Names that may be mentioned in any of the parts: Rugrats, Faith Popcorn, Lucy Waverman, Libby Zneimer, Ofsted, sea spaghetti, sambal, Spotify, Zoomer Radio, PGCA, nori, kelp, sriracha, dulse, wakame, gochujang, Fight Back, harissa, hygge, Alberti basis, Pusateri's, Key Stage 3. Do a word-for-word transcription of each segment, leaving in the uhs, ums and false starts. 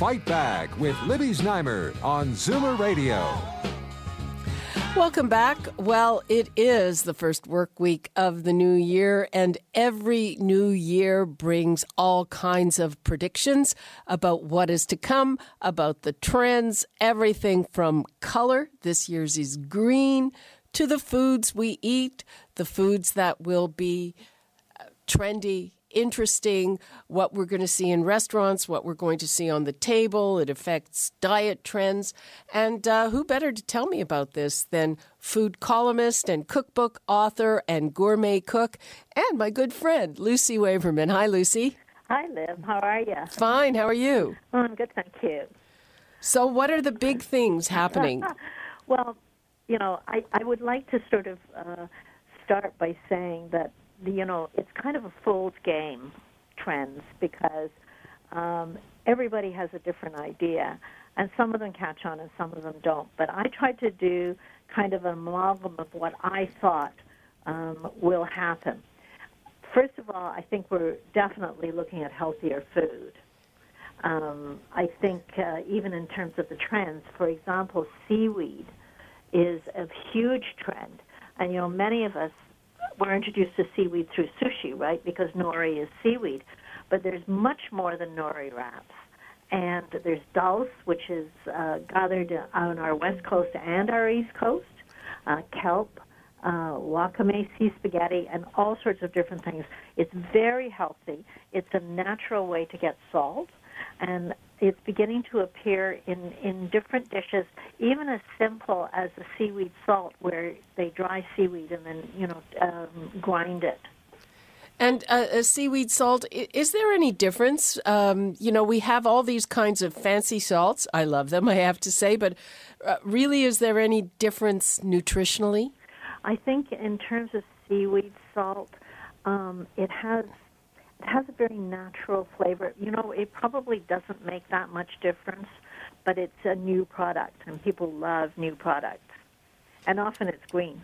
Fight Back with Libby Zneimer on Zoomer Radio. Welcome back. Well, it is the first work week of the new year, and every new year brings all kinds of predictions about what is to come, about the trends, everything from color, this year's is green, to the foods we eat, the foods that will be trendy, interesting, what we're going to see in restaurants, what we're going to see on the table. It affects diet trends. And uh, who better to tell me about this than food columnist and cookbook author and gourmet cook and my good friend, Lucy Waverman. Hi, Lucy. Hi, Liv. How are you? Fine. How are you? Well, I'm good, thank you. So what are the big things happening? Well, you know, I, I would like to sort of uh, start by saying that you know, it's kind of a fool's game, trends, because um, everybody has a different idea, and some of them catch on and some of them don't. But I tried to do kind of an amalgam of what I thought um, will happen. First of all, I think we're definitely looking at healthier food. Um, I think uh, even in terms of the trends, for example, seaweed is a huge trend. And, you know, many of us, we're introduced to seaweed through sushi, right, because nori is seaweed. But there's much more than nori wraps. And there's dulse, which is uh, gathered on our west coast and our east coast, uh, kelp, uh, wakame, sea spaghetti, and all sorts of different things. It's very healthy. It's a natural way to get salt. And it's beginning to appear in, in different dishes, even as simple as the seaweed salt, where they dry seaweed and then, you know, um, grind it. And uh, a seaweed salt, is there any difference? Um, you know, we have all these kinds of fancy salts. I love them, I have to say. But uh, really, is there any difference nutritionally? I think in terms of seaweed salt, um, it has... It has a very natural flavor. You know, it probably doesn't make that much difference, but it's a new product, and people love new products. And often it's green.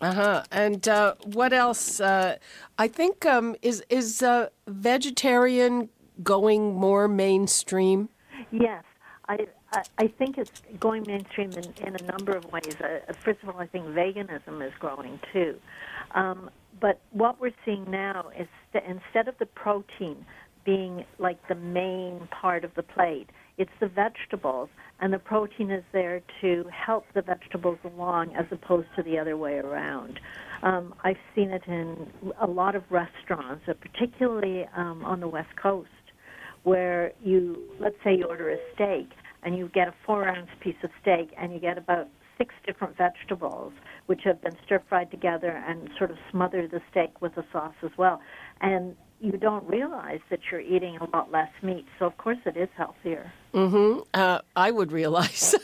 Uh-huh. And uh, what else? Uh, I think, um, is, is uh, vegetarian going more mainstream? Yes. I, I, I think it's going mainstream in, in a number of ways. Uh, first of all, I think veganism is growing, too. Um But what we're seeing now is that instead of the protein being like the main part of the plate, it's the vegetables, and the protein is there to help the vegetables along as opposed to the other way around. Um, I've seen it in a lot of restaurants, particularly um, on the West Coast, where you, let's say you order a steak, and you get a four-ounce piece of steak, and you get about six different vegetables, which have been stir-fried together and sort of smother the steak with the sauce as well. And you don't realize that you're eating a lot less meat. So, of course, it is healthier. Mm-hmm. Uh, I would realize.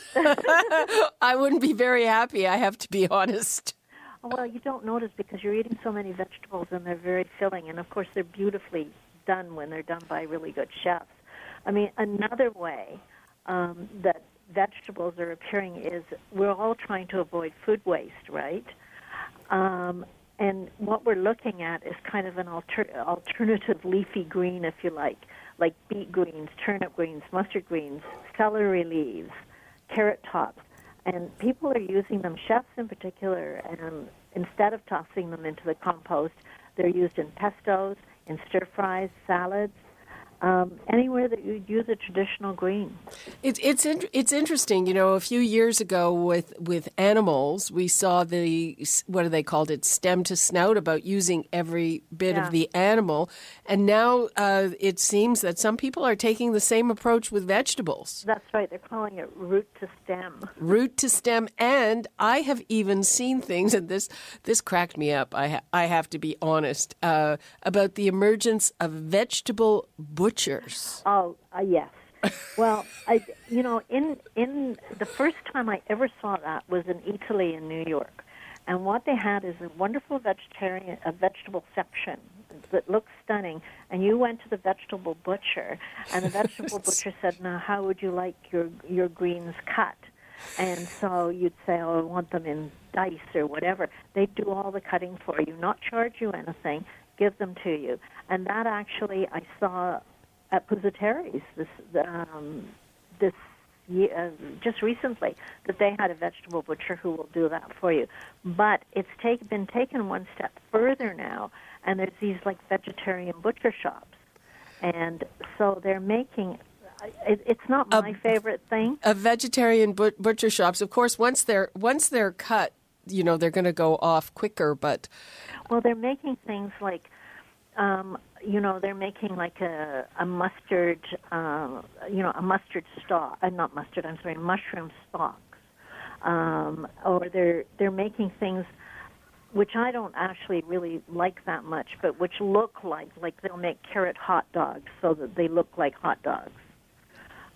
I wouldn't be very happy, I have to be honest. Well, you don't notice because you're eating so many vegetables and they're very filling. And, of course, they're beautifully done when they're done by really good chefs. I mean, another way um, that vegetables are appearing is we're all trying to avoid food waste, right? Um, and what we're looking at is kind of an alter- alternative leafy green, if you like, like beet greens, turnip greens, mustard greens, celery leaves, carrot tops. And people are using them, chefs in particular, and instead of tossing them into the compost, they're used in pestos, in stir-fries, salads, Um, anywhere that you use a traditional green. It, it's in, it's interesting. You know, a few years ago with, with animals, we saw the, what do they called it, stem to snout, about using every bit yeah. of the animal. And now uh, it seems that some people are taking the same approach with vegetables. That's right. They're calling it root to stem. Root to stem. And I have even seen things, and this this cracked me up, I, ha- I have to be honest, uh, about the emergence of vegetable butchers. Oh, uh, yes. Well, I, you know, in in the first time I ever saw that was in Italy, in New York, and what they had is a wonderful vegetarian a vegetable section that looked stunning. And you went to the vegetable butcher, and the vegetable butcher said, "Now, how would you like your your greens cut?" And so you'd say, "Oh, I want them in dice or whatever." They'd do all the cutting for you, not charge you anything, give them to you. And that actually I saw at Pusateri's this um, this uh, just recently, that they had a vegetable butcher who will do that for you. But it's take, been taken one step further now, and there's these like vegetarian butcher shops, and so they're making. It's not my a, favorite thing. A vegetarian but- butcher shops, of course. Once they're once they're cut, you know they're going to go off quicker. But well, they're making things like, um, you know, they're making like a a mustard, uh, you know, a mustard stalk, uh, not mustard. I'm sorry, mushroom stalks. Um, or they're they're making things which I don't actually really like that much, but which look like like they'll make carrot hot dogs so that they look like hot dogs.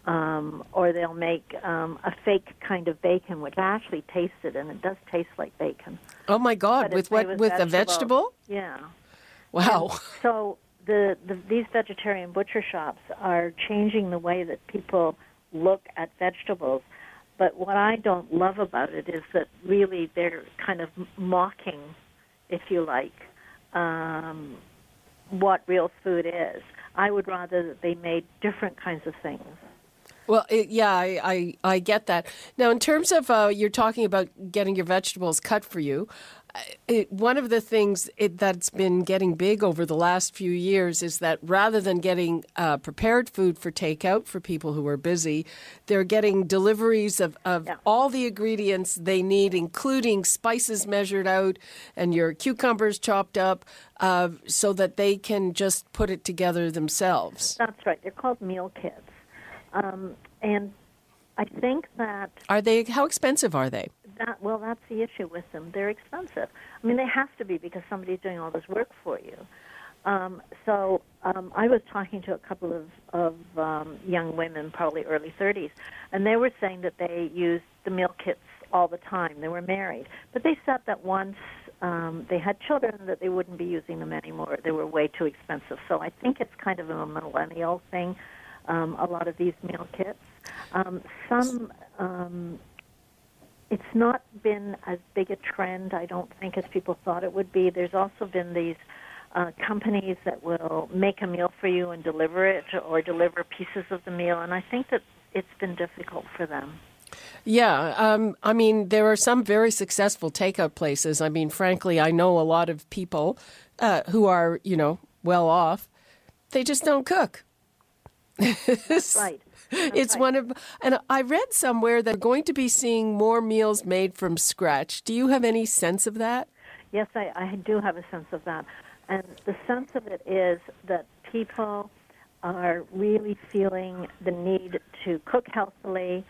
Um, or they'll make um, a fake kind of bacon, which I actually tasted, and it does taste like bacon. Oh my God! But with what? With vegetable, a vegetable? Yeah. Wow. And so the, the these vegetarian butcher shops are changing the way that people look at vegetables. But what I don't love about it is that really they're kind of mocking, if you like, um, what real food is. I would rather that they made different kinds of things. Well, it, yeah, I, I, I get that. Now, in terms of uh, you're talking about getting your vegetables cut for you, it, one of the things it, that's been getting big over the last few years is that rather than getting uh, prepared food for takeout for people who are busy, they're getting deliveries of, of yeah. all the ingredients they need, including spices measured out and your cucumbers chopped up, uh, so that they can just put it together themselves. That's right. They're called meal kits. Um, and I think that... Are they... How expensive are they? That, well, that's the issue with them. They're expensive. I mean, they have to be because somebody's doing all this work for you. Um, so um, I was talking to a couple of, of um, young women, probably early thirties, and they were saying that they used the meal kits all the time. They were married. But they said that once um, they had children that they wouldn't be using them anymore. They were way too expensive. So I think it's kind of a millennial thing. Um, a lot of these meal kits. Um, some, um, it's not been as big a trend, I don't think, as people thought it would be. There's also been these uh, companies that will make a meal for you and deliver it or deliver pieces of the meal, and I think that it's been difficult for them. Yeah. Um, I mean, there are some very successful takeout places. I mean, frankly, I know a lot of people uh, who are, you know, well off. They just don't cook. That's right. That's it's right. one of, and I read somewhere that they're going to be seeing more meals made from scratch. Do you have any sense of that? Yes, I, I do have a sense of that. And the sense of it is that people are really feeling the need to cook healthily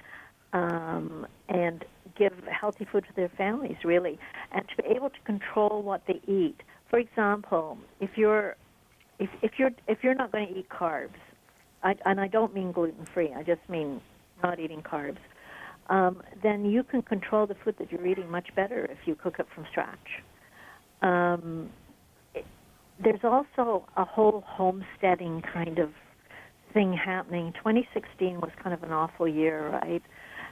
um, and give healthy food to their families, really, and to be able to control what they eat. For example, if you're if, if you're if you're not going to eat carbs. I, and I don't mean gluten-free, I just mean not eating carbs, um, then you can control the food that you're eating much better if you cook it from scratch. Um, it, there's also a whole homesteading kind of thing happening. twenty sixteen was kind of an awful year, right?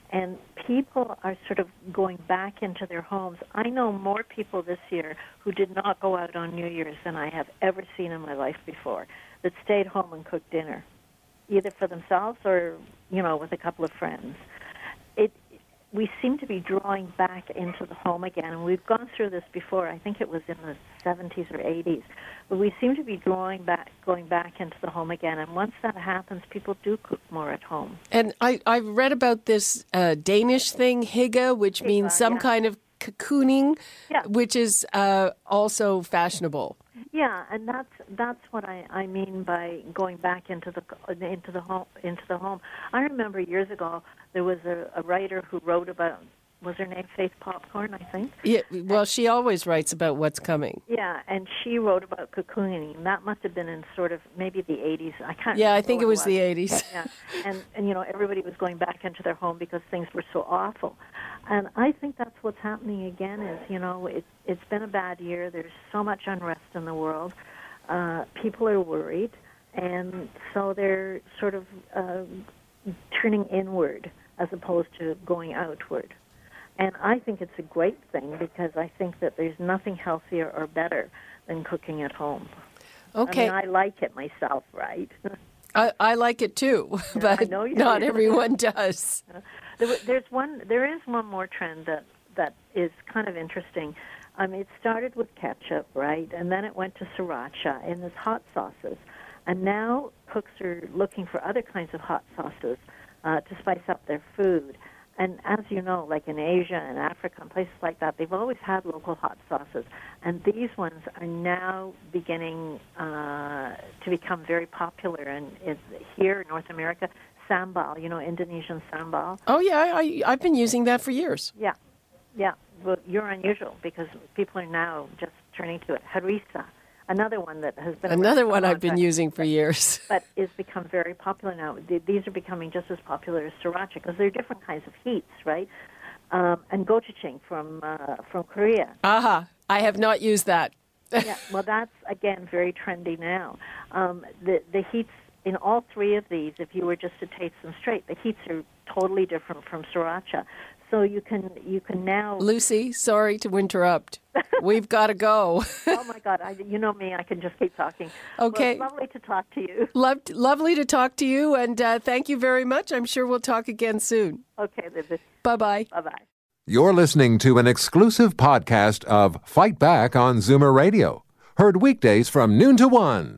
And people are sort of going back into their homes. I know more people this year who did not go out on New Year's than I have ever seen in my life before, that stayed home and cooked dinner. Either for themselves or, you know, with a couple of friends. It, we seem to be drawing back into the home again, and we've gone through this before. I think it was in the seventies or eighties. But we seem to be drawing back, going back into the home again, and once that happens, people do cook more at home. And I, I've read about this uh, Danish thing, hygge, which means some yeah. kind of cocooning, yeah. which is uh, also fashionable. Yeah, and that's that's what I, I mean by going back into the into the home into the home. I remember years ago there was a, a writer who wrote about was her name Faith Popcorn, I think? Yeah, well, and, she always writes about what's coming. Yeah, and she wrote about cocooning. That must have been in sort of maybe the eighties. I can't Yeah, I think it was, was the eighties. Yeah, and, and, you know, everybody was going back into their home because things were so awful. And I think that's what's happening again is, you know, it, it's been a bad year. There's so much unrest in the world. Uh, people are worried, and so they're sort of uh, turning inward as opposed to going outward. And I think it's a great thing because I think that there's nothing healthier or better than cooking at home. Okay. I mean, I like it myself, right? I, I like it too, but not everyone does. There, there's one. There is one more trend that, that is kind of interesting. I mean, it started with ketchup, right? And then it went to sriracha and there's hot sauces. And now cooks are looking for other kinds of hot sauces uh, to spice up their food. And as you know, like in Asia and Africa and places like that, they've always had local hot sauces. And these ones are now beginning uh, to become very popular. And it's here in North America, sambal, you know, Indonesian sambal. Oh, yeah, I, I've been using that for years. Yeah, yeah. Well, you're unusual because people are now just turning to it. Harissa, another one that has been... Another one I've been using for years. But it's become very popular now. These are becoming just as popular as sriracha because they're different kinds of heats, right? Um, and gochujang from uh, from Korea. Aha, uh-huh. I have not used that. Yeah, well, that's, again, very trendy now. Um, the, the heats in all three of these, if you were just to taste them straight, the heats are totally different from sriracha. So you can you can now... Lucy, sorry to interrupt. We've got to go. Oh, my God. I, you know me. I can just keep talking. Okay. Well, lovely to talk to you. Loved, lovely to talk to you, and uh, thank you very much. I'm sure we'll talk again soon. Okay, Libby. Bye-bye. Bye-bye. You're listening to an exclusive podcast of Fight Back on Zoomer Radio. Heard weekdays from noon to one.